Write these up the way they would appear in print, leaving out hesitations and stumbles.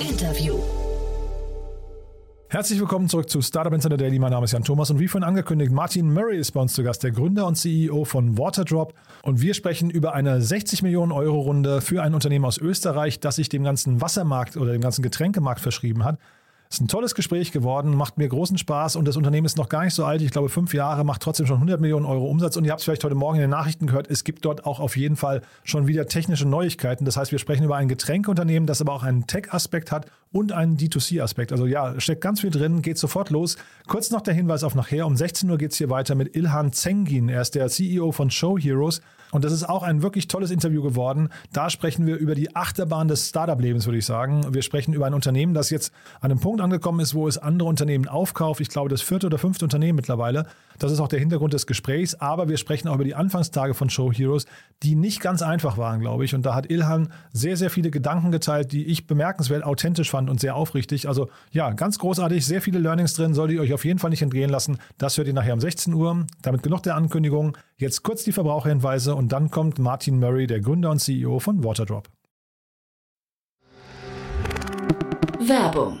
Interview. Herzlich willkommen zurück zu Startup Insider Daily. Mein Name ist Jan Thomas und wie vorhin angekündigt, Martin Murray ist bei uns zu Gast, der Gründer und CEO von Waterdrop. Und wir sprechen über eine 60-Millionen-Euro Runde für ein Unternehmen aus Österreich, das sich dem ganzen Wassermarkt oder dem ganzen Getränkemarkt verschrieben hat. Ist ein tolles Gespräch geworden, macht mir großen Spaß und das Unternehmen ist noch gar nicht so alt. Ich glaube, 5 Jahre, macht trotzdem schon 100 Millionen Euro Umsatz. Und ihr habt es vielleicht heute Morgen in den Nachrichten gehört, es gibt dort auch auf jeden Fall schon wieder technische Neuigkeiten. Das heißt, wir sprechen über ein Getränkeunternehmen, das aber auch einen Tech-Aspekt hat und einen D2C-Aspekt. Also ja, steckt ganz viel drin, geht sofort los. Kurz noch der Hinweis auf nachher. Um 16 Uhr geht es hier weiter mit Ilhan Zengin. Er ist der CEO von Show Heroes. Und das ist auch ein wirklich tolles Interview geworden. Da sprechen wir über die Achterbahn des Startup-Lebens, würde ich sagen. Wir sprechen über ein Unternehmen, das jetzt an einem Punkt angekommen ist, wo es andere Unternehmen aufkauft. Ich glaube, das 4. oder 5. Unternehmen mittlerweile. Das ist auch der Hintergrund des Gesprächs. Aber wir sprechen auch über die Anfangstage von Show Heroes, die nicht ganz einfach waren, glaube ich. Und da hat Ilhan sehr, sehr viele Gedanken geteilt, die ich bemerkenswert authentisch fand und sehr aufrichtig. Also ja, ganz großartig, sehr viele Learnings drin. Solltet ihr euch auf jeden Fall nicht entgehen lassen. Das hört ihr nachher um 16 Uhr. Damit genug der Ankündigung. Jetzt kurz die Verbraucherhinweise und dann kommt Martin Murray, der Gründer und CEO von Waterdrop. Werbung.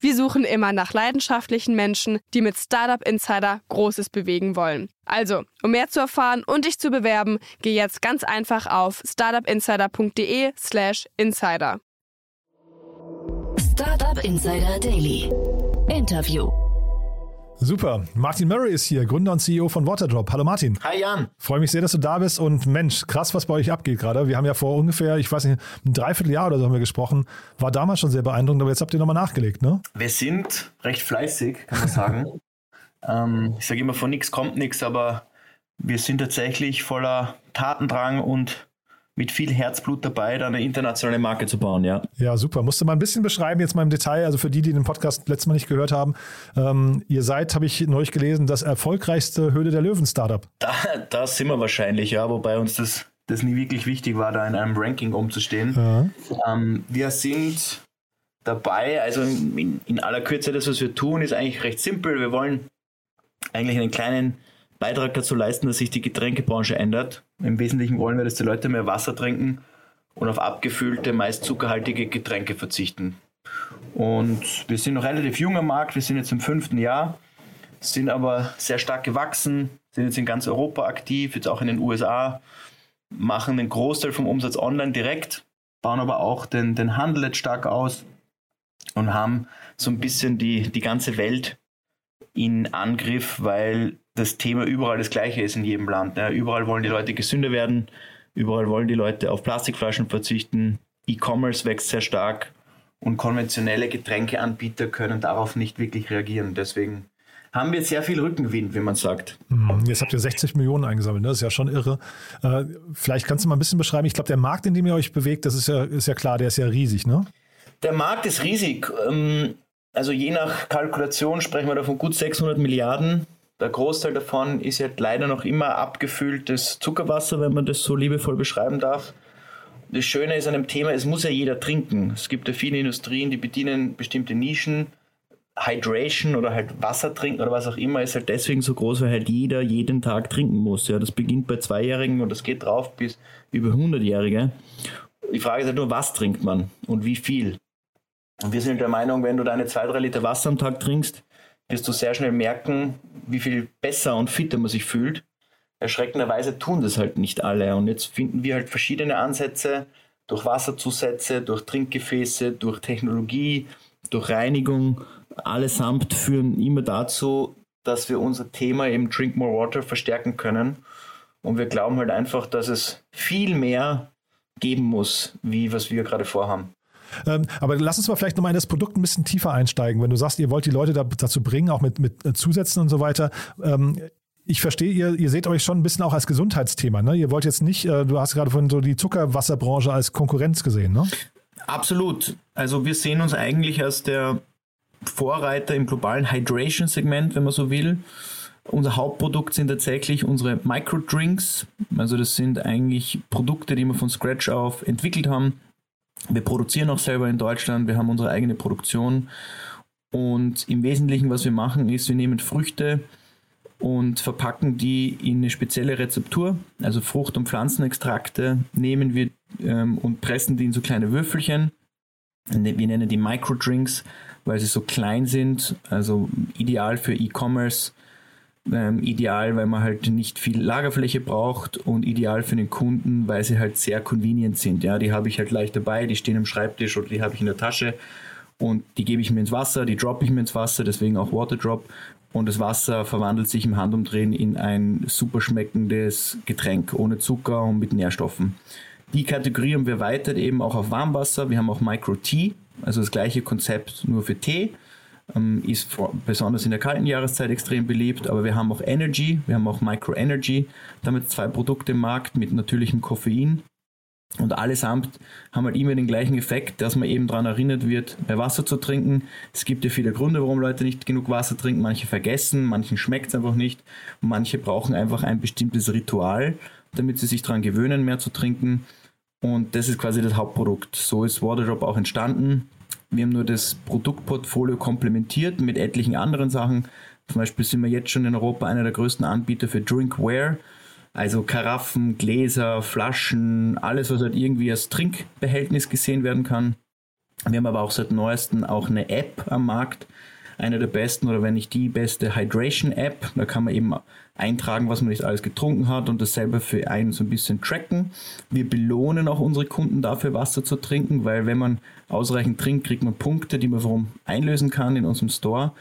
Wir suchen immer nach leidenschaftlichen Menschen, die mit Startup Insider Großes bewegen wollen. Also, um mehr zu erfahren und dich zu bewerben, geh jetzt ganz einfach auf startupinsider.de/insider. Startup Insider Daily. Interview. Super. Martin Murray ist hier, Gründer und CEO von Waterdrop. Hallo Martin. Hi Jan. Freue mich sehr, dass du da bist und Mensch, krass, was bei euch abgeht gerade. Wir haben ja vor ungefähr, ich weiß nicht, ein Dreivierteljahr oder so haben wir gesprochen. War damals schon sehr beeindruckend, aber jetzt habt ihr nochmal nachgelegt, ne? Wir sind recht fleißig, kann man sagen. Ich sage immer, von nichts kommt nichts, aber wir sind tatsächlich voller Tatendrang und mit viel Herzblut dabei, da eine internationale Marke zu bauen, ja. Ja, super. Musst du mal ein bisschen beschreiben, jetzt mal im Detail, also für die, die den Podcast letztes Mal nicht gehört haben. Ihr seid, habe ich neulich gelesen, das erfolgreichste Höhle der Löwen-Startup. Da sind wir wahrscheinlich, ja, wobei uns das nie wirklich wichtig war, da in einem Ranking umzustehen. Ja. Wir sind dabei, also in aller Kürze, das, was wir tun, ist eigentlich recht simpel. Wir wollen eigentlich einen kleinen Beitrag dazu leisten, dass sich die Getränkebranche ändert. Im Wesentlichen wollen wir, dass die Leute mehr Wasser trinken und auf abgefüllte, meist zuckerhaltige Getränke verzichten. Und wir sind noch relativ jung am Markt, wir sind jetzt im 5. Jahr, sind aber sehr stark gewachsen, sind jetzt in ganz Europa aktiv, jetzt auch in den USA, machen den Großteil vom Umsatz online direkt, bauen aber auch den Handel jetzt stark aus und haben so ein bisschen die ganze Welt in Angriff, weil das Thema überall das gleiche ist in jedem Land. Ja, überall wollen die Leute gesünder werden, überall wollen die Leute auf Plastikflaschen verzichten, E-Commerce wächst sehr stark und konventionelle Getränkeanbieter können darauf nicht wirklich reagieren. Deswegen haben wir jetzt sehr viel Rückenwind, wie man sagt. Jetzt habt ihr 60 Millionen eingesammelt, ne? Das ist ja schon irre. Vielleicht kannst du mal ein bisschen beschreiben, ich glaube, der Markt, in dem ihr euch bewegt, das ist ja klar, der ist ja riesig, ne? Der Markt ist riesig. Also je nach Kalkulation sprechen wir davon gut 600 Milliarden. Der Großteil davon ist jetzt leider noch immer abgefülltes Zuckerwasser, wenn man das so liebevoll beschreiben darf. Das Schöne ist an dem Thema, es muss ja jeder trinken. Es gibt ja viele Industrien, die bedienen bestimmte Nischen. Hydration oder halt Wasser trinken oder was auch immer ist halt deswegen so groß, weil halt jeder jeden Tag trinken muss. Ja, das beginnt bei 2-Jährigen und das geht drauf bis über 100-Jährige. Die Frage ist halt nur, was trinkt man und wie viel? Und wir sind der Meinung, wenn du deine 2-3 Liter Wasser am Tag trinkst, wirst du sehr schnell merken, wie viel besser und fitter man sich fühlt. Erschreckenderweise tun das halt nicht alle. Und jetzt finden wir halt verschiedene Ansätze durch Wasserzusätze, durch Trinkgefäße, durch Technologie, durch Reinigung. Allesamt führen immer dazu, dass wir unser Thema eben Drink More Water verstärken können. Und wir glauben halt einfach, dass es viel mehr geben muss, wie was wir gerade vorhaben. Aber lass uns mal vielleicht nochmal in das Produkt ein bisschen tiefer einsteigen. Wenn du sagst, ihr wollt die Leute dazu bringen, auch mit Zusätzen und so weiter. Ich verstehe, ihr seht euch schon ein bisschen auch als Gesundheitsthema. Ne? Ihr wollt jetzt nicht, du hast gerade von so die Zuckerwasserbranche als Konkurrenz gesehen, ne? Absolut. Also wir sehen uns eigentlich als der Vorreiter im globalen Hydration-Segment, wenn man so will. Unser Hauptprodukt sind tatsächlich unsere Microdrinks. Also das sind eigentlich Produkte, die wir von Scratch auf entwickelt haben. Wir produzieren auch selber in Deutschland, wir haben unsere eigene Produktion. Und im Wesentlichen, was wir machen, ist, wir nehmen Früchte und verpacken die in eine spezielle Rezeptur. Also Frucht- und Pflanzenextrakte nehmen wir und pressen die in so kleine Würfelchen. Wir nennen die Microdrinks, weil sie so klein sind, also ideal für E-Commerce, ideal, weil man halt nicht viel Lagerfläche braucht und ideal für den Kunden, weil sie halt sehr convenient sind. Ja, die habe ich halt leicht dabei, die stehen am Schreibtisch oder die habe ich in der Tasche und die gebe ich mir ins Wasser, die droppe ich mir ins Wasser, deswegen auch Waterdrop. Und das Wasser verwandelt sich im Handumdrehen in ein super schmeckendes Getränk, ohne Zucker und mit Nährstoffen. Die Kategorie haben wir erweitert eben auch auf Warmwasser. Wir haben auch Micro-Tea, also das gleiche Konzept nur für Tee. Ist besonders in der kalten Jahreszeit extrem beliebt, aber wir haben auch Energy, wir haben auch Micro-Energy. Damit 2 Produkte im Markt mit natürlichem Koffein. Und allesamt haben halt immer den gleichen Effekt, dass man eben daran erinnert wird, mehr Wasser zu trinken. Es gibt ja viele Gründe, warum Leute nicht genug Wasser trinken. Manche vergessen, manchen schmeckt es einfach nicht. Manche brauchen einfach ein bestimmtes Ritual, damit sie sich daran gewöhnen, mehr zu trinken. Und das ist quasi das Hauptprodukt. So ist Waterdrop auch entstanden. Wir haben nur das Produktportfolio komplementiert mit etlichen anderen Sachen. Zum Beispiel sind wir jetzt schon in Europa einer der größten Anbieter für Drinkware. Also Karaffen, Gläser, Flaschen, alles, was halt irgendwie als Trinkbehältnis gesehen werden kann. Wir haben aber auch seit neuestem auch eine App am Markt, eine der besten oder wenn nicht die beste Hydration-App. Da kann man eben eintragen, was man nicht alles getrunken hat und das selber für einen so ein bisschen tracken. Wir belohnen auch unsere Kunden dafür, Wasser zu trinken, weil wenn man ausreichend trinkt, kriegt man Punkte, die man warum einlösen kann in unserem Store.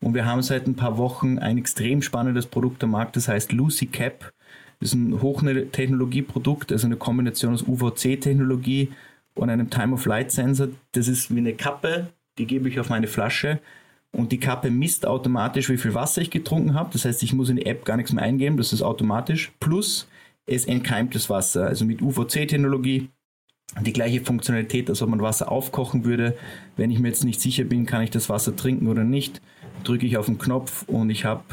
Und wir haben seit ein paar Wochen ein extrem spannendes Produkt am Markt, das heißt Lucy Cap. Das ist ein Hochtechnologieprodukt, also eine Kombination aus UVC-Technologie und einem Time-of-Flight-Sensor. Das ist wie eine Kappe, die gebe ich auf meine Flasche und die Kappe misst automatisch, wie viel Wasser ich getrunken habe. Das heißt, ich muss in die App gar nichts mehr eingeben, das ist automatisch. Plus, es entkeimt das Wasser, also mit UVC-Technologie. Die gleiche Funktionalität, als ob man Wasser aufkochen würde. Wenn ich mir jetzt nicht sicher bin, kann ich das Wasser trinken oder nicht, drücke ich auf den Knopf und ich habe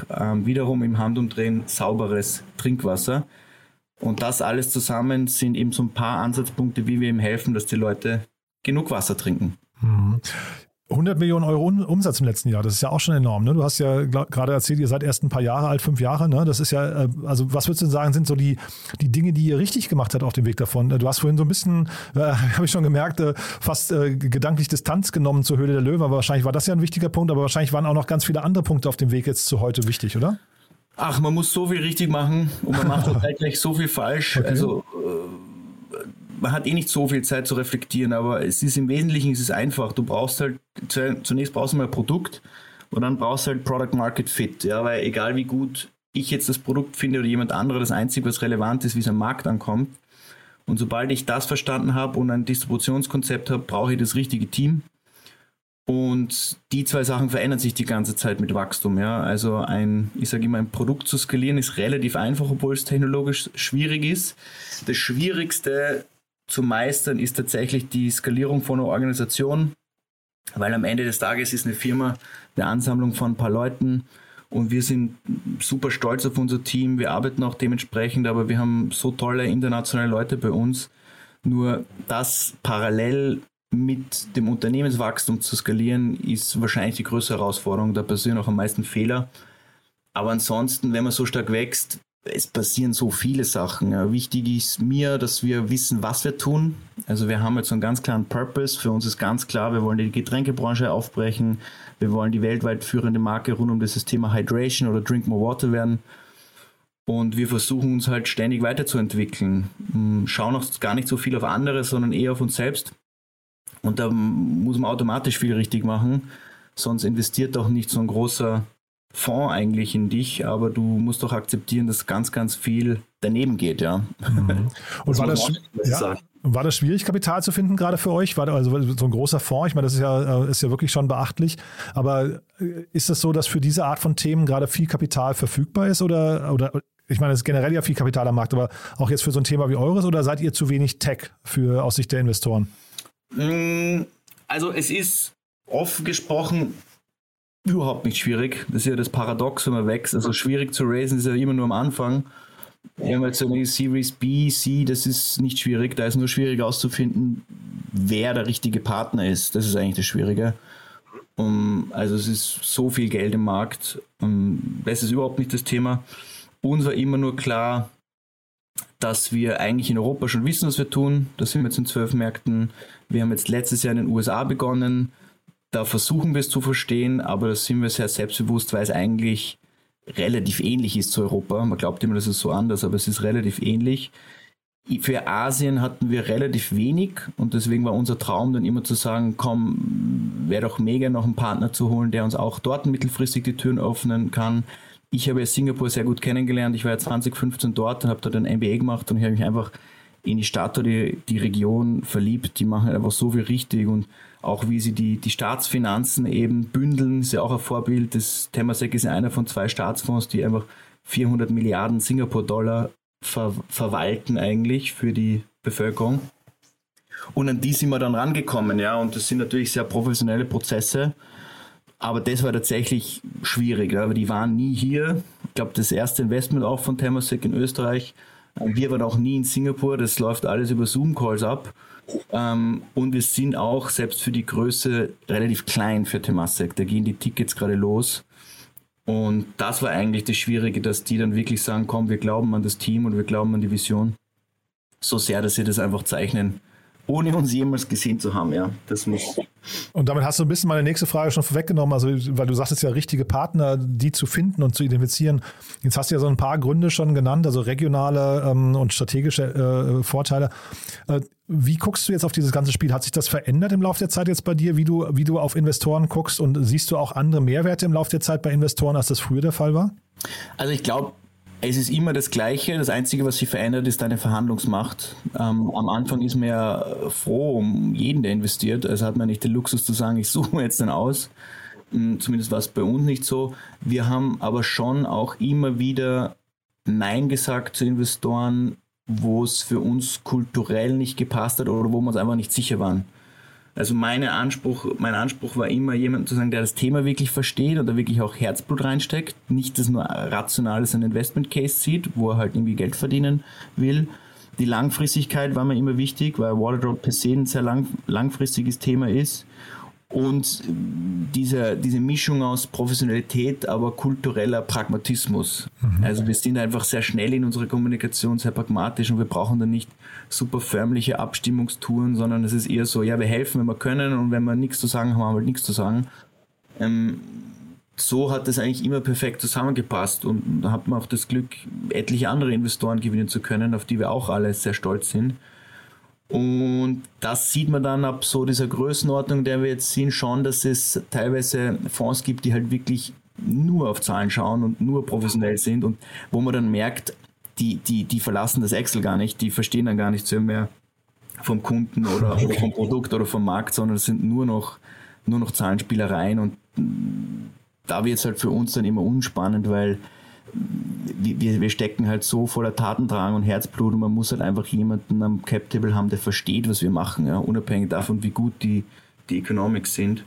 wiederum im Handumdrehen sauberes Trinkwasser. Und das alles zusammen sind eben so ein paar Ansatzpunkte, wie wir ihm helfen, dass die Leute genug Wasser trinken. 100 Millionen Euro Umsatz im letzten Jahr, das ist ja auch schon enorm. Ne? Du hast ja gerade erzählt, ihr seid erst ein paar Jahre alt, 5 Jahre. Ne? Das ist ja, also was würdest du sagen, sind so die Dinge, die ihr richtig gemacht habt auf dem Weg davon? Du hast vorhin so ein bisschen, habe ich schon gemerkt, fast gedanklich Distanz genommen zur Höhle der Löwen. Aber wahrscheinlich war das ja ein wichtiger Punkt, aber wahrscheinlich waren auch noch ganz viele andere Punkte auf dem Weg jetzt zu heute wichtig, oder? Ach, man muss so viel richtig machen und man macht gleich so viel falsch. Okay. Also man hat eh nicht so viel Zeit zu reflektieren, aber es ist im Wesentlichen es ist einfach. Du brauchst halt, zunächst brauchst du mal ein Produkt und dann brauchst du halt Product Market Fit. Ja, weil egal wie gut ich jetzt das Produkt finde oder jemand anderer, das Einzige, was relevant ist, wie es am Markt ankommt. Und sobald ich das verstanden habe und ein Distributionskonzept habe, brauche ich das richtige Team. Und die 2 Sachen verändern sich die ganze Zeit mit Wachstum. Ja, also ein Produkt zu skalieren ist relativ einfach, obwohl es technologisch schwierig ist. Das Schwierigste zu meistern ist tatsächlich die Skalierung von einer Organisation, weil am Ende des Tages ist eine Firma eine Ansammlung von ein paar Leuten und wir sind super stolz auf unser Team, wir arbeiten auch dementsprechend, aber wir haben so tolle internationale Leute bei uns, nur das parallel mit dem Unternehmenswachstum zu skalieren ist wahrscheinlich die größte Herausforderung, da passieren auch am meisten Fehler, aber ansonsten, wenn man so stark wächst, es passieren so viele Sachen. Ja, wichtig ist mir, dass wir wissen, was wir tun. Also wir haben jetzt so einen ganz klaren Purpose. Für uns ist ganz klar, wir wollen die Getränkebranche aufbrechen. Wir wollen die weltweit führende Marke rund um das Thema Hydration oder Drink More Water werden. Und wir versuchen uns halt ständig weiterzuentwickeln. Schauen auch gar nicht so viel auf andere, sondern eher auf uns selbst. Und da muss man automatisch viel richtig machen. Sonst investiert auch nicht so ein großer Fonds eigentlich in dich, aber du musst doch akzeptieren, dass ganz, ganz viel daneben geht, ja. Mhm. Und war das schwierig, Kapital zu finden gerade für euch? War also so ein großer Fonds, ich meine, das ist ja wirklich schon beachtlich, aber ist das so, dass für diese Art von Themen gerade viel Kapital verfügbar ist oder ich meine, es ist generell ja viel Kapital am Markt, aber auch jetzt für so ein Thema wie eures, oder seid ihr zu wenig Tech für aus Sicht der Investoren? Also es ist offen gesprochen überhaupt nicht schwierig. Das ist ja das Paradox, wenn man wächst. Also schwierig zu raisen ist ja immer nur am Anfang. Wir haben jetzt eine Series B, C, das ist nicht schwierig. Da ist nur schwierig auszufinden, wer der richtige Partner ist. Das ist eigentlich das Schwierige. Also es ist so viel Geld im Markt. Das ist überhaupt nicht das Thema. Uns war immer nur klar, dass wir eigentlich in Europa schon wissen, was wir tun. Das sind wir jetzt in 12 Märkten. Wir haben jetzt letztes Jahr in den USA begonnen. Da versuchen wir es zu verstehen, aber da sind wir sehr selbstbewusst, weil es eigentlich relativ ähnlich ist zu Europa. Man glaubt immer, das ist so anders, aber es ist relativ ähnlich. Für Asien hatten wir relativ wenig und deswegen war unser Traum dann immer zu sagen, komm, wäre doch mega, noch einen Partner zu holen, der uns auch dort mittelfristig die Türen öffnen kann. Ich habe ja Singapur sehr gut kennengelernt. Ich war ja 2015 dort und habe dort ein MBA gemacht und ich habe mich einfach in die Stadt oder die Region verliebt. Die machen einfach so viel richtig und auch wie sie die Staatsfinanzen eben bündeln, ist ja auch ein Vorbild. Das Temasek ist ja einer von 2 Staatsfonds, die einfach 400 Milliarden Singapur-Dollar verwalten eigentlich für die Bevölkerung. Und an die sind wir dann rangekommen, ja. Und das sind natürlich sehr professionelle Prozesse. Aber das war tatsächlich schwierig, weil die waren nie hier. Ich glaube, das erste Investment auch von Temasek in Österreich. Wir waren auch nie in Singapur, das läuft alles über Zoom-Calls ab. Und wir sind auch, selbst für die Größe, relativ klein für Temasek. Da gehen die Tickets gerade los. Und das war eigentlich das Schwierige, dass die dann wirklich sagen, komm, wir glauben an das Team und wir glauben an die Vision. So sehr, dass sie das einfach zeichnen, ohne uns jemals gesehen zu haben, ja. Das muss. Und damit hast du ein bisschen meine nächste Frage schon vorweggenommen, also weil du sagtest ja, richtige Partner, die zu finden und zu identifizieren. Jetzt hast du ja so ein paar Gründe schon genannt, also regionale und strategische Vorteile. Wie guckst du jetzt auf dieses ganze Spiel? Hat sich das verändert im Laufe der Zeit jetzt bei dir, wie du auf Investoren guckst, und siehst du auch andere Mehrwerte im Laufe der Zeit bei Investoren, als das früher der Fall war? Also ich glaube, es ist immer das Gleiche. Das Einzige, was sich verändert, ist deine Verhandlungsmacht. Am Anfang ist man ja froh um jeden, der investiert. Also hat man nicht den Luxus zu sagen, ich suche mir jetzt einen aus. Zumindest war es bei uns nicht so. Wir haben aber schon auch immer wieder Nein gesagt zu Investoren, wo es für uns kulturell nicht gepasst hat oder wo wir uns einfach nicht sicher waren. Also mein Anspruch war immer, jemanden zu sagen, der das Thema wirklich versteht oder wirklich auch Herzblut reinsteckt, nicht dass nur rationales ein Investment Case sieht, wo er halt irgendwie Geld verdienen will. Die Langfristigkeit war mir immer wichtig, weil Waterdrop per se ein sehr langfristiges Thema ist, und diese Mischung aus Professionalität, aber kultureller Pragmatismus. Mhm. Also wir sind einfach sehr schnell in unserer Kommunikation, sehr pragmatisch, und wir brauchen dann nicht super förmliche Abstimmungstouren, sondern es ist eher so, ja, wir helfen, wenn wir können, und wenn wir nichts zu sagen haben, haben wir halt nichts zu sagen. So hat das eigentlich immer perfekt zusammengepasst, und da hat man auch das Glück, etliche andere Investoren gewinnen zu können, auf die wir auch alle sehr stolz sind. Und das sieht man dann ab so dieser Größenordnung, der wir jetzt sehen, schon, dass es teilweise Fonds gibt, die halt wirklich nur auf Zahlen schauen und nur professionell sind, und wo man dann merkt, die verlassen das Excel gar nicht, die verstehen dann gar nichts mehr vom Kunden oder vom Produkt oder vom Markt, sondern es sind nur noch Zahlenspielereien, und da wird es halt für uns dann immer unspannend, weil wir stecken halt so voller Tatendrang und Herzblut, und man muss halt einfach jemanden am Cap-Table haben, der versteht, was wir machen, ja, unabhängig davon, wie gut die Economics sind.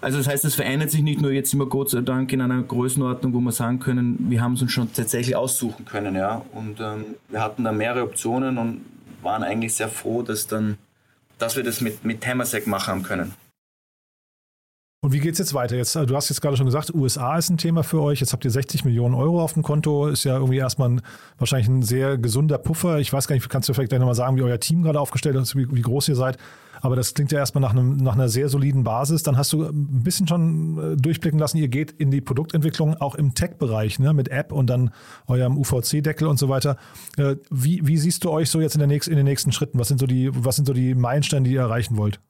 Also das heißt, es verändert sich nicht nur, jetzt sind wir Gott sei Dank in einer Größenordnung, wo wir sagen können, wir haben es uns schon tatsächlich aussuchen können, ja, und wir hatten da mehrere Optionen und waren eigentlich sehr froh, dass wir das mit Temasek machen haben können. Und wie geht's jetzt weiter? Jetzt, du hast jetzt gerade schon gesagt, USA ist ein Thema für euch. Jetzt habt ihr 60 Millionen Euro auf dem Konto. Ist ja irgendwie erstmal wahrscheinlich ein sehr gesunder Puffer. Ich weiß gar nicht, kannst du vielleicht gleich nochmal sagen, wie euer Team gerade aufgestellt ist, wie groß ihr seid. Aber das klingt ja erstmal nach einer sehr soliden Basis. Dann hast du ein bisschen schon durchblicken lassen, ihr geht in die Produktentwicklung auch im Tech-Bereich, ne, mit App und dann eurem UVC-Deckel und so weiter. Wie siehst du euch so jetzt in den nächsten Schritten? Was sind so die Meilensteine, die ihr erreichen wollt?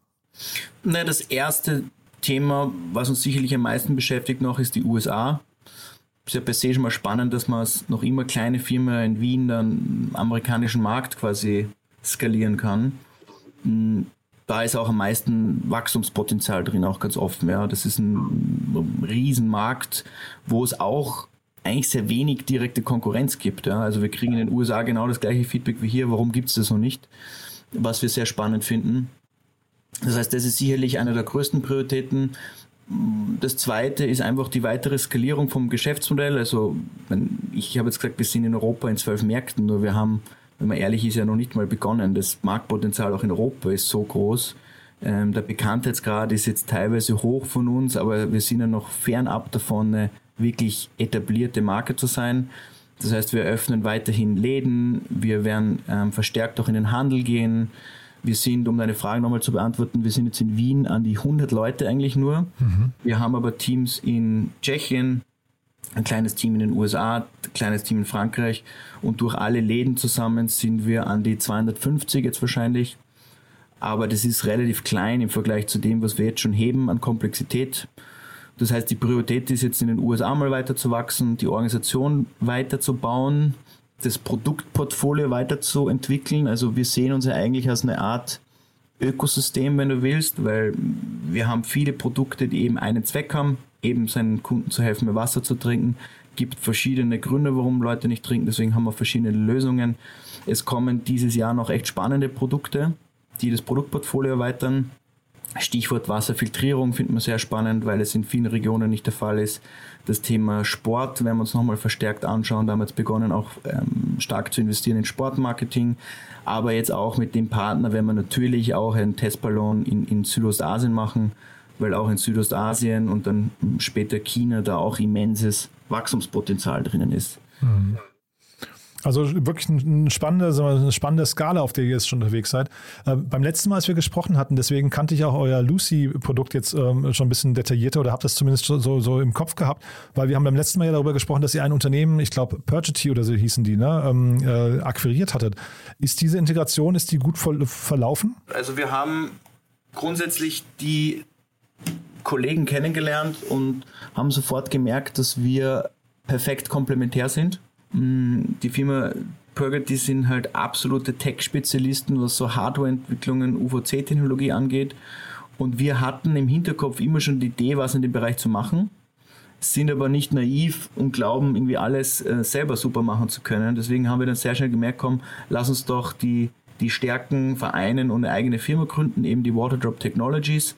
Das erste Thema, was uns sicherlich am meisten beschäftigt noch, ist die USA. Ist ja per se schon mal spannend, dass man als noch immer kleine Firma in Wien dann am amerikanischen Markt quasi skalieren kann. Da ist auch am meisten Wachstumspotenzial drin, auch ganz offen. Ja. Das ist ein Riesenmarkt, wo es auch eigentlich sehr wenig direkte Konkurrenz gibt. Ja. Also wir kriegen in den USA genau das gleiche Feedback wie hier. Warum gibt es das noch nicht? Was wir sehr spannend finden. Das heißt, das ist sicherlich eine der größten Prioritäten. Das zweite ist einfach die weitere Skalierung vom Geschäftsmodell. Also ich habe jetzt gesagt, wir sind in Europa in 12 Märkten, nur wir haben, wenn man ehrlich ist, ja noch nicht mal begonnen. Das Marktpotenzial auch in Europa ist so groß. Der Bekanntheitsgrad ist jetzt teilweise hoch von uns, aber wir sind ja noch fernab davon, eine wirklich etablierte Marke zu sein. Das heißt, wir öffnen weiterhin Läden, wir werden verstärkt auch in den Handel gehen. Wir sind, um deine Frage nochmal zu beantworten, wir sind jetzt in Wien an die 100 Leute eigentlich nur. Mhm. Wir haben aber Teams in Tschechien, ein kleines Team in den USA, ein kleines Team in Frankreich und durch alle Läden zusammen sind wir an die 250 jetzt wahrscheinlich. Aber das ist relativ klein im Vergleich zu dem, was wir jetzt schon heben an Komplexität. Das heißt, die Priorität ist jetzt in den USA mal weiter zu wachsen, die Organisation weiter zu bauen, das Produktportfolio weiterzuentwickeln. Also wir sehen uns ja eigentlich als eine Art Ökosystem, wenn du willst, weil wir haben viele Produkte, die eben einen Zweck haben, eben seinen Kunden zu helfen, mehr Wasser zu trinken. Es gibt verschiedene Gründe, warum Leute nicht trinken, deswegen haben wir verschiedene Lösungen. Es kommen dieses Jahr noch echt spannende Produkte, die das Produktportfolio erweitern. Stichwort Wasserfiltrierung finden wir sehr spannend, weil es in vielen Regionen nicht der Fall ist. Das Thema Sport werden wir uns nochmal verstärkt anschauen. Da haben wir jetzt begonnen, auch stark zu investieren in Sportmarketing. Aber jetzt auch mit dem Partner werden wir natürlich auch einen Testballon in Südostasien machen, weil auch in Südostasien und dann später China da auch immenses Wachstumspotenzial drinnen ist. Mhm. Also wirklich eine spannende Skala, auf der ihr jetzt schon unterwegs seid. Beim letzten Mal, als wir gesprochen hatten, deswegen kannte ich auch euer Lucy-Produkt jetzt schon ein bisschen detaillierter oder habe das zumindest so im Kopf gehabt, weil wir haben beim letzten Mal ja darüber gesprochen, dass ihr ein Unternehmen, ich glaube Purgati oder so hießen die, ne, akquiriert hattet. Ist diese Integration, ist die gut verlaufen? Also wir haben grundsätzlich die Kollegen kennengelernt und haben sofort gemerkt, dass wir perfekt komplementär sind. Die Firma Purgati sind halt absolute Tech-Spezialisten, was so Hardware-Entwicklungen, UVC-Technologie angeht. Und wir hatten im Hinterkopf immer schon die Idee, was in dem Bereich zu machen, sind aber nicht naiv und glauben, irgendwie alles selber super machen zu können. Deswegen haben wir dann sehr schnell gemerkt, komm, lass uns doch die Stärken vereinen und eine eigene Firma gründen, eben die Waterdrop Technologies,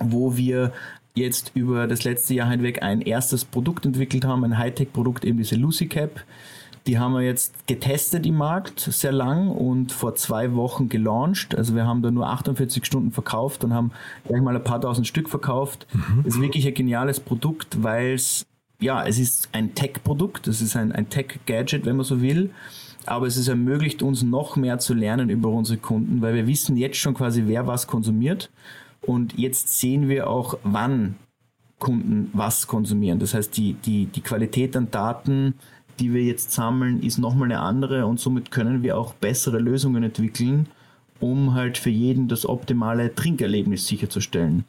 wo wir jetzt über das letzte Jahr hinweg ein erstes Produkt entwickelt haben, ein Hightech-Produkt, eben diese Lucy Cap. Die haben wir jetzt getestet im Markt sehr lang und vor 2 Wochen gelauncht. Also wir haben da nur 48 Stunden verkauft und haben gleich mal ein paar tausend Stück verkauft. Mhm. Das ist wirklich ein geniales Produkt, weil es ist ein Tech-Produkt, es ist ein Tech-Gadget, wenn man so will. Aber es ist ermöglicht uns noch mehr zu lernen über unsere Kunden, weil wir wissen jetzt schon quasi, wer was konsumiert. Und jetzt sehen wir auch, wann Kunden was konsumieren. Das heißt, die Qualität an Daten, die wir jetzt sammeln, ist nochmal eine andere und somit können wir auch bessere Lösungen entwickeln, um halt für jeden das optimale Trinkerlebnis sicherzustellen.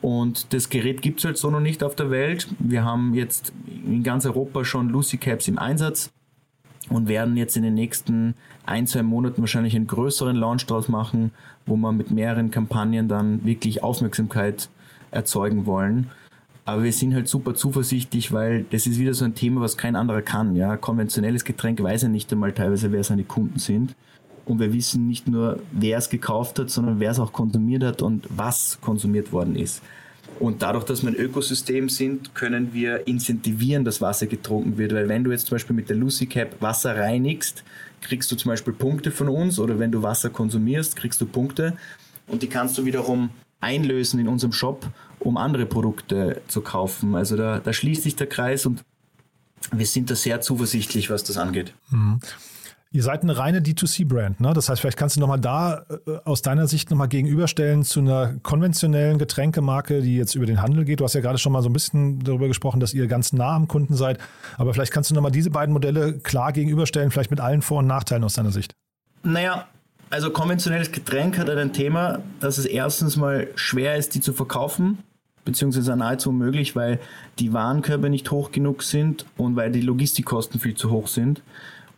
Und das Gerät gibt es halt so noch nicht auf der Welt. Wir haben jetzt in ganz Europa schon Lucy Caps im Einsatz und werden jetzt in den nächsten 1-2 Monaten wahrscheinlich einen größeren Launch draus machen, wo wir mit mehreren Kampagnen dann wirklich Aufmerksamkeit erzeugen wollen. Aber wir sind halt super zuversichtlich, weil das ist wieder so ein Thema, was kein anderer kann. Ja, konventionelles Getränk weiß ja nicht einmal teilweise, wer seine Kunden sind. Und wir wissen nicht nur, wer es gekauft hat, sondern wer es auch konsumiert hat und was konsumiert worden ist. Und dadurch, dass wir ein Ökosystem sind, können wir incentivieren, dass Wasser getrunken wird. Weil wenn du jetzt zum Beispiel mit der Lucy Cap Wasser reinigst, kriegst du zum Beispiel Punkte von uns. Oder wenn du Wasser konsumierst, kriegst du Punkte. Und die kannst du wiederum einlösen in unserem Shop, um andere Produkte zu kaufen. Also da schließt sich der Kreis und wir sind da sehr zuversichtlich, was das angeht. Mhm. Ihr seid eine reine D2C-Brand, ne? Das heißt, vielleicht kannst du nochmal da aus deiner Sicht nochmal gegenüberstellen zu einer konventionellen Getränkemarke, die jetzt über den Handel geht. Du hast ja gerade schon mal so ein bisschen darüber gesprochen, dass ihr ganz nah am Kunden seid. Aber vielleicht kannst du nochmal diese beiden Modelle klar gegenüberstellen, vielleicht mit allen Vor- und Nachteilen aus deiner Sicht. Naja, also konventionelles Getränk hat halt ein Thema, dass es erstens mal schwer ist, die zu verkaufen. beziehungsweise an nahezu unmöglich, weil die Warenkörbe nicht hoch genug sind und weil die Logistikkosten viel zu hoch sind.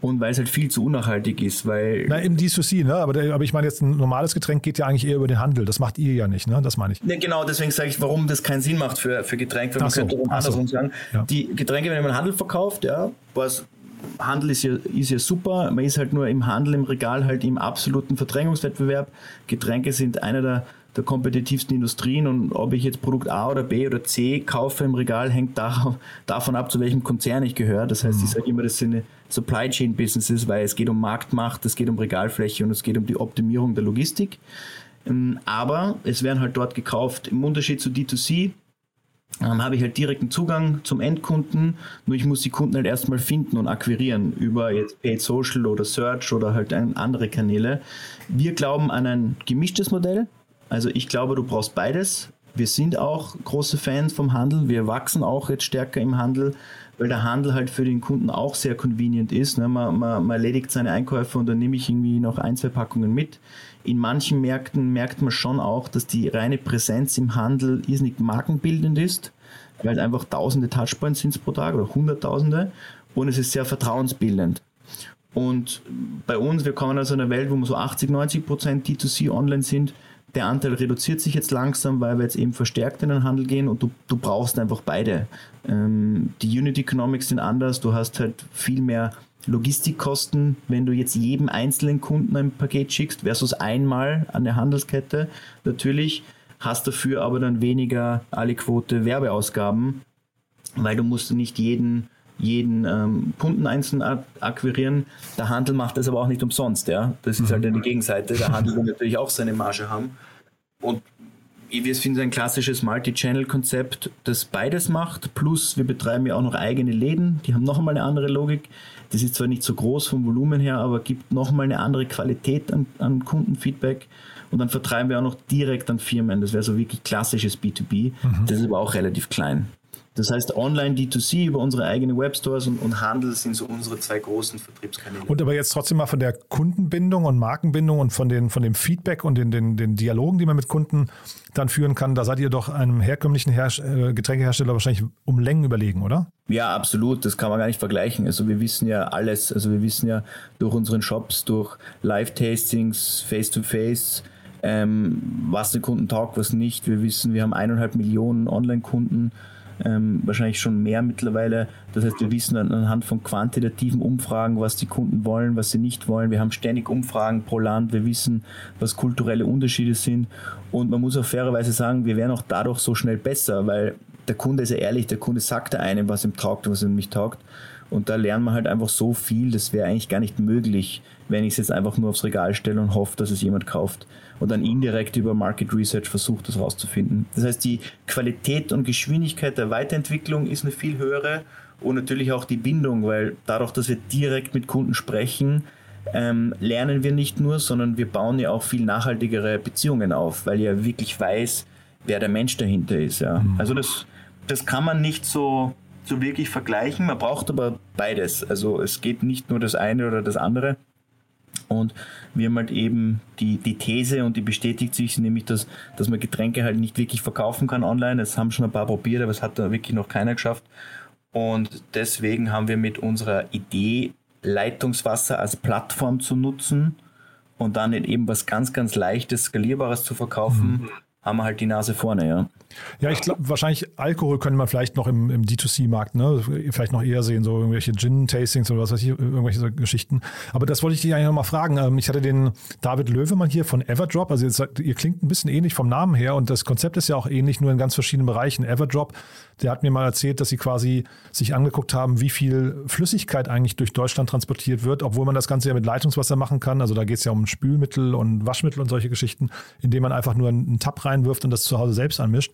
Und weil es halt viel zu unnachhaltig ist, weil... Na, im D2C, ne? Aber ich meine, jetzt ein normales Getränk geht ja eigentlich eher über den Handel. Das macht ihr ja nicht, ne? Das meine ich. Ne, genau, deswegen sage ich, warum das keinen Sinn macht für Getränke. Weil man könnte auch andersrum sagen, ja. Die Getränke, wenn man im Handel verkauft, ja, was... Handel ist ja super, man ist halt nur im Handel, im Regal halt im absoluten Verdrängungswettbewerb. Getränke sind einer der kompetitivsten Industrien und ob ich jetzt Produkt A oder B oder C kaufe im Regal, hängt davon ab, zu welchem Konzern ich gehöre. Das heißt, ich sage immer, das sind Supply Chain Businesses, weil es geht um Marktmacht, es geht um Regalfläche und es geht um die Optimierung der Logistik. Aber es werden halt dort gekauft. Im Unterschied zu D2C habe ich halt direkten Zugang zum Endkunden, nur ich muss die Kunden halt erstmal finden und akquirieren über jetzt Paid Social oder Search oder halt andere Kanäle. Wir glauben an ein gemischtes Modell, also ich glaube, du brauchst beides. Wir sind auch große Fans vom Handel, wir wachsen auch jetzt stärker im Handel, weil der Handel halt für den Kunden auch sehr convenient ist. Man erledigt seine Einkäufe und dann nehme ich irgendwie noch 1-2 Packungen mit. In manchen Märkten merkt man schon auch, dass die reine Präsenz im Handel irrsinnig markenbildend ist, weil einfach tausende Touchpoints sind pro Tag oder hunderttausende und es ist sehr vertrauensbildend. Und bei uns, wir kommen aus einer Welt, wo wir so 80-90% D2C online sind. Der Anteil reduziert sich jetzt langsam, weil wir jetzt eben verstärkt in den Handel gehen und du brauchst einfach beide. Die Unit Economics sind anders, du hast halt viel mehr Logistikkosten, wenn du jetzt jedem einzelnen Kunden ein Paket schickst, versus einmal an der Handelskette. Natürlich hast dafür aber dann weniger aliquote Werbeausgaben, weil du musst nicht jeden Kunden einzeln akquirieren. Der Handel macht das aber auch nicht umsonst. Ja? Das ist halt eine Gegenseite. Der Handel will natürlich auch seine Marge haben. Und wir finden ein klassisches Multi-Channel-Konzept, das beides macht. Plus wir betreiben ja auch noch eigene Läden. Die haben nochmal eine andere Logik. Das ist zwar nicht so groß vom Volumen her, aber gibt nochmal eine andere Qualität an Kundenfeedback. Und dann vertreiben wir auch noch direkt an Firmen. Das wäre so wirklich klassisches B2B. Das ist aber auch relativ klein. Das heißt, online D2C über unsere eigenen Webstores und Handel sind so unsere 2 großen Vertriebskanäle. Und aber jetzt trotzdem mal von der Kundenbindung und Markenbindung und von dem Feedback und den Dialogen, die man mit Kunden dann führen kann, da seid ihr doch einem herkömmlichen Getränkehersteller wahrscheinlich um Längen überlegen, oder? Ja, absolut. Das kann man gar nicht vergleichen. Also wir wissen ja alles. Also wir wissen ja durch unseren Shops, durch Live-Tastings, Face-to-Face, was den Kunden taugt, was nicht. Wir wissen, wir haben 1,5 Millionen Online-Kunden. Wahrscheinlich schon mehr mittlerweile. Das heißt, wir wissen anhand von quantitativen Umfragen, was die Kunden wollen, was sie nicht wollen. Wir haben ständig Umfragen pro Land. Wir wissen, was kulturelle Unterschiede sind. Und man muss auch fairerweise sagen, wir werden auch dadurch so schnell besser, weil der Kunde ist ja ehrlich, der Kunde sagt einem, was ihm taugt und was ihm nicht taugt. Und da lernt man halt einfach so viel, das wäre eigentlich gar nicht möglich, wenn ich es jetzt einfach nur aufs Regal stelle und hoffe, dass es jemand kauft und dann indirekt über Market Research versucht, das rauszufinden. Das heißt, die Qualität und Geschwindigkeit der Weiterentwicklung ist eine viel höhere und natürlich auch die Bindung, weil dadurch, dass wir direkt mit Kunden sprechen, lernen wir nicht nur, sondern wir bauen ja auch viel nachhaltigere Beziehungen auf, weil ich ja wirklich weiß, wer der Mensch dahinter ist. Ja. Also das kann man nicht so wirklich vergleichen. Man braucht aber beides. Also es geht nicht nur das eine oder das andere. Und wir haben halt eben die These, und die bestätigt sich, nämlich, dass man Getränke halt nicht wirklich verkaufen kann online. Das haben schon ein paar probiert, aber es hat da wirklich noch keiner geschafft. Und deswegen haben wir mit unserer Idee, Leitungswasser als Plattform zu nutzen und dann eben was ganz, ganz Leichtes, Skalierbares zu verkaufen, haben wir halt die Nase vorne, ja. Ja, ich glaube, wahrscheinlich Alkohol könnte man vielleicht noch im D2C-Markt, ne, vielleicht noch eher sehen, so irgendwelche Gin-Tastings oder was weiß ich, irgendwelche so Geschichten. Aber das wollte ich dich eigentlich nochmal fragen. Ich hatte den David Löwemann hier von Everdrop, also jetzt, ihr klingt ein bisschen ähnlich vom Namen her und das Konzept ist ja auch ähnlich, nur in ganz verschiedenen Bereichen. Everdrop, der hat mir mal erzählt, dass sie quasi sich angeguckt haben, wie viel Flüssigkeit eigentlich durch Deutschland transportiert wird, obwohl man das Ganze ja mit Leitungswasser machen kann. Also da geht es ja um Spülmittel und Waschmittel und solche Geschichten, indem man einfach nur einen Tab reinwirft und das zu Hause selbst anmischt.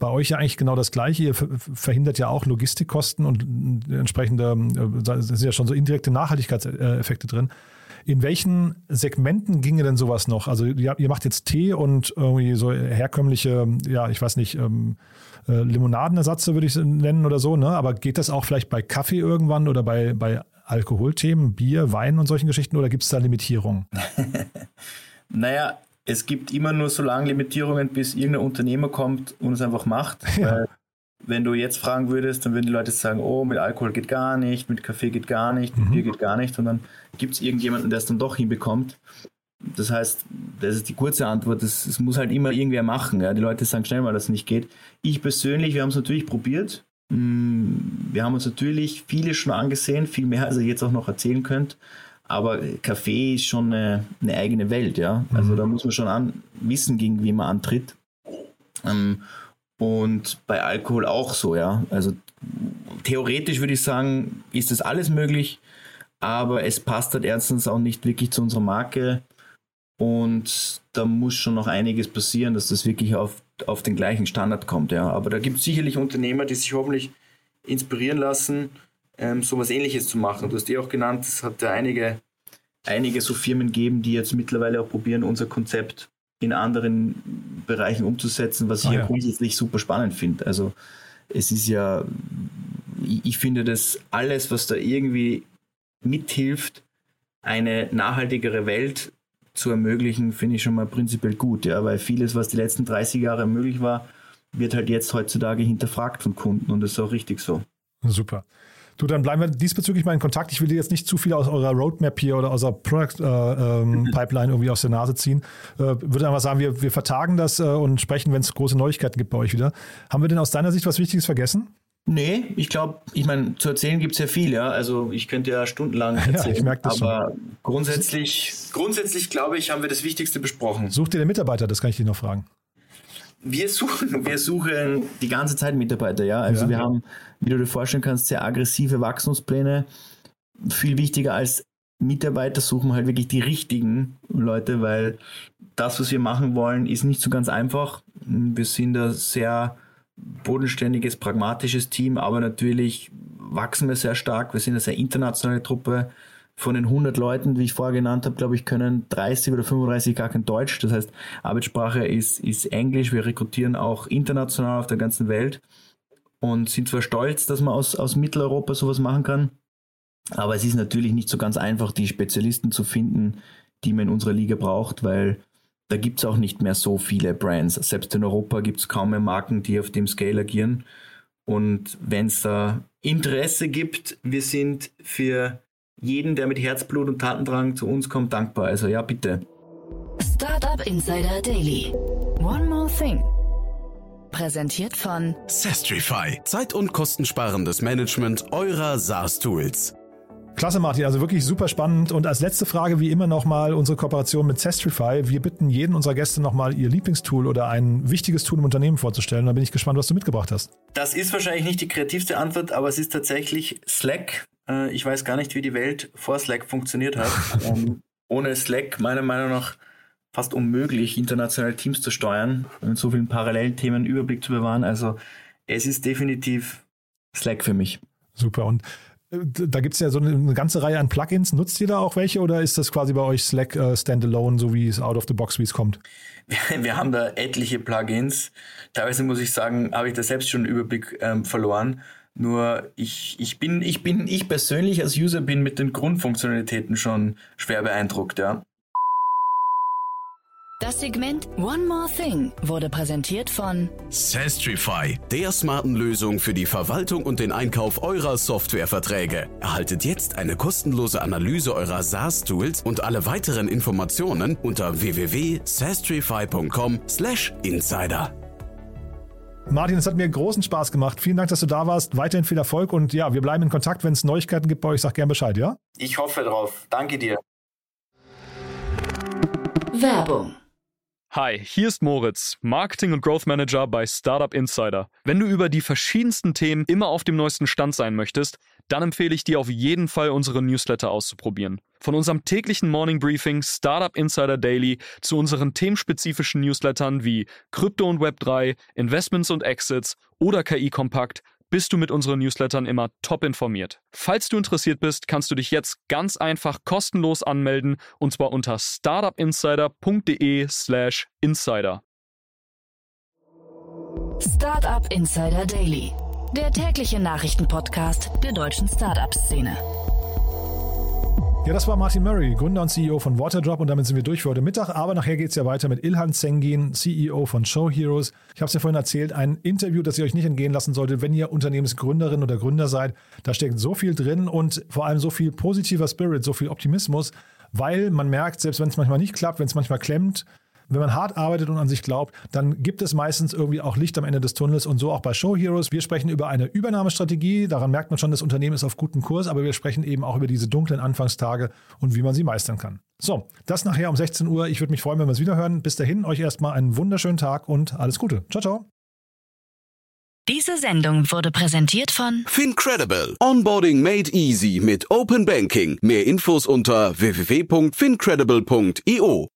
Bei euch ja eigentlich genau das Gleiche. Ihr verhindert ja auch Logistikkosten und entsprechende, da sind ja schon so indirekte Nachhaltigkeitseffekte drin. In welchen Segmenten ginge denn sowas noch? Also ihr macht jetzt Tee und irgendwie so herkömmliche, ja, ich weiß nicht, Limonadenersatze würde ich es nennen oder so, ne? Aber geht das auch vielleicht bei Kaffee irgendwann oder bei Alkoholthemen, Bier, Wein und solchen Geschichten oder gibt es da Limitierungen? Naja, es gibt immer nur so lange Limitierungen, bis irgendein Unternehmer kommt und es einfach macht. Ja. Weil wenn du jetzt fragen würdest, dann würden die Leute sagen, oh, mit Alkohol geht gar nicht, mit Kaffee geht gar nicht, mit Bier geht gar nicht. Und dann gibt es irgendjemanden, der es dann doch hinbekommt. Das heißt, das ist die kurze Antwort, es muss halt immer irgendwer machen. Ja? Die Leute sagen schnell mal, dass es nicht geht. Ich persönlich, wir haben es natürlich probiert. Wir haben uns natürlich viele schon angesehen, viel mehr, als ihr jetzt auch noch erzählen könnt. Aber Kaffee ist schon eine eigene Welt. Ja? Also da muss man schon wissen, gegen wen man antritt. Und bei Alkohol auch so. Ja? Also theoretisch würde ich sagen, ist das alles möglich, aber es passt halt erstens auch nicht wirklich zu unserer Marke. Und da muss schon noch einiges passieren, dass das wirklich auf den gleichen Standard kommt. Ja. Aber da gibt es sicherlich Unternehmer, die sich hoffentlich inspirieren lassen, so was Ähnliches zu machen. Du hast auch genannt, es hat ja einige so Firmen gegeben, die jetzt mittlerweile auch probieren, unser Konzept in anderen Bereichen umzusetzen, was ich ja grundsätzlich super spannend finde. Also es ist ja, ich finde, dass alles, was da irgendwie mithilft, eine nachhaltigere Welt zu ermöglichen, finde ich schon mal prinzipiell gut, ja, weil vieles, was die letzten 30 Jahre möglich war, wird halt jetzt heutzutage hinterfragt von Kunden und das ist auch richtig so. Super. Du, dann bleiben wir diesbezüglich mal in Kontakt. Ich will dir jetzt nicht zu viel aus eurer Roadmap hier oder aus der Product-Pipeline irgendwie aus der Nase ziehen. Würde einfach sagen, wir vertagen das und sprechen, wenn es große Neuigkeiten gibt bei euch wieder. Haben wir denn aus deiner Sicht was Wichtiges vergessen? Nee, ich glaube, ich meine, zu erzählen gibt es ja viel, ja. Also ich könnte ja stundenlang erzählen, ja, ich merke das aber schon. Grundsätzlich glaube ich, haben wir das Wichtigste besprochen. Sucht ihr den Mitarbeiter? Das kann ich dir noch fragen. Wir suchen die ganze Zeit Mitarbeiter, ja. Also wir haben, wie du dir vorstellen kannst, sehr aggressive Wachstumspläne. Viel wichtiger als Mitarbeiter suchen halt wirklich die richtigen Leute, weil das, was wir machen wollen, ist nicht so ganz einfach. Wir sind da sehr bodenständiges, pragmatisches Team, aber natürlich wachsen wir sehr stark. Wir sind eine sehr internationale Truppe. Von den 100 Leuten, die ich vorher genannt habe, glaube ich, können 30 oder 35 gar kein Deutsch. Das heißt, Arbeitssprache ist Englisch. Wir rekrutieren auch international auf der ganzen Welt und sind zwar stolz, dass man aus Mitteleuropa sowas machen kann, aber es ist natürlich nicht so ganz einfach, die Spezialisten zu finden, die man in unserer Liga braucht, weil da gibt es auch nicht mehr so viele Brands. Selbst in Europa gibt es kaum mehr Marken, die auf dem Scale agieren. Und wenn es da Interesse gibt, wir sind für jeden, der mit Herzblut und Tatendrang zu uns kommt, dankbar. Also ja, bitte. Startup Insider Daily. One more thing. Präsentiert von Sastrify. Zeit- und kostensparendes Management eurer SaaS-Tools. Klasse, Martin. Also wirklich super spannend. Und als letzte Frage wie immer nochmal unsere Kooperation mit Sastrify. Wir bitten jeden unserer Gäste nochmal ihr Lieblingstool oder ein wichtiges Tool im Unternehmen vorzustellen. Da bin ich gespannt, was du mitgebracht hast. Das ist wahrscheinlich nicht die kreativste Antwort, aber es ist tatsächlich Slack. Ich weiß gar nicht, wie die Welt vor Slack funktioniert hat. Ohne Slack meiner Meinung nach fast unmöglich, internationale Teams zu steuern und so vielen Parallelthemen Überblick zu bewahren. Also es ist definitiv Slack für mich. Super. Und da gibt es ja so eine ganze Reihe an Plugins. Nutzt ihr da auch welche oder ist das quasi bei euch Slack Standalone, so wie es out of the box, wie es kommt? Wir haben da etliche Plugins. Teilweise muss ich sagen, habe ich da selbst schon einen Überblick verloren. Nur ich persönlich als User bin mit den Grundfunktionalitäten schon schwer beeindruckt, ja. Das Segment One More Thing wurde präsentiert von Sastrify, der smarten Lösung für die Verwaltung und den Einkauf eurer Softwareverträge. Erhaltet jetzt eine kostenlose Analyse eurer SaaS-Tools und alle weiteren Informationen unter www.sastrify.com/insider. Martin, es hat mir großen Spaß gemacht. Vielen Dank, dass du da warst. Weiterhin viel Erfolg und ja, wir bleiben in Kontakt. Wenn es Neuigkeiten gibt bei euch, sag gern Bescheid, ja? Ich hoffe drauf. Danke dir. Werbung. Hi, hier ist Moritz, Marketing- und Growth Manager bei Startup Insider. Wenn du über die verschiedensten Themen immer auf dem neuesten Stand sein möchtest, dann empfehle ich dir auf jeden Fall, unsere Newsletter auszuprobieren. Von unserem täglichen Morning Briefing Startup Insider Daily zu unseren themenspezifischen Newslettern wie Krypto und Web3, Investments und Exits oder KI Kompakt bist du mit unseren Newslettern immer top informiert. Falls du interessiert bist, kannst du dich jetzt ganz einfach kostenlos anmelden und zwar unter startupinsider.de/insider. Startup Insider Daily, der tägliche Nachrichtenpodcast der deutschen Startup-Szene. Ja, das war Martin Murray, Gründer und CEO von Waterdrop, und damit sind wir durch für heute Mittag. Aber nachher geht es ja weiter mit Ilhan Zengin, CEO von Show Heroes. Ich habe es ja vorhin erzählt, ein Interview, das ihr euch nicht entgehen lassen solltet, wenn ihr Unternehmensgründerin oder Gründer seid. Da steckt so viel drin und vor allem so viel positiver Spirit, so viel Optimismus, weil man merkt, selbst wenn es manchmal nicht klappt, wenn es manchmal klemmt, wenn man hart arbeitet und an sich glaubt, dann gibt es meistens irgendwie auch Licht am Ende des Tunnels, und so auch bei Show Heroes. Wir sprechen über eine Übernahmestrategie, daran merkt man schon, das Unternehmen ist auf gutem Kurs, aber wir sprechen eben auch über diese dunklen Anfangstage und wie man sie meistern kann. So, das nachher um 16 Uhr. Ich würde mich freuen, wenn wir es wieder hören. Bis dahin, euch erstmal einen wunderschönen Tag und alles Gute. Ciao, ciao. Diese Sendung wurde präsentiert von FinCredible. Onboarding made easy mit Open Banking. Mehr Infos unter www.fincredible.io.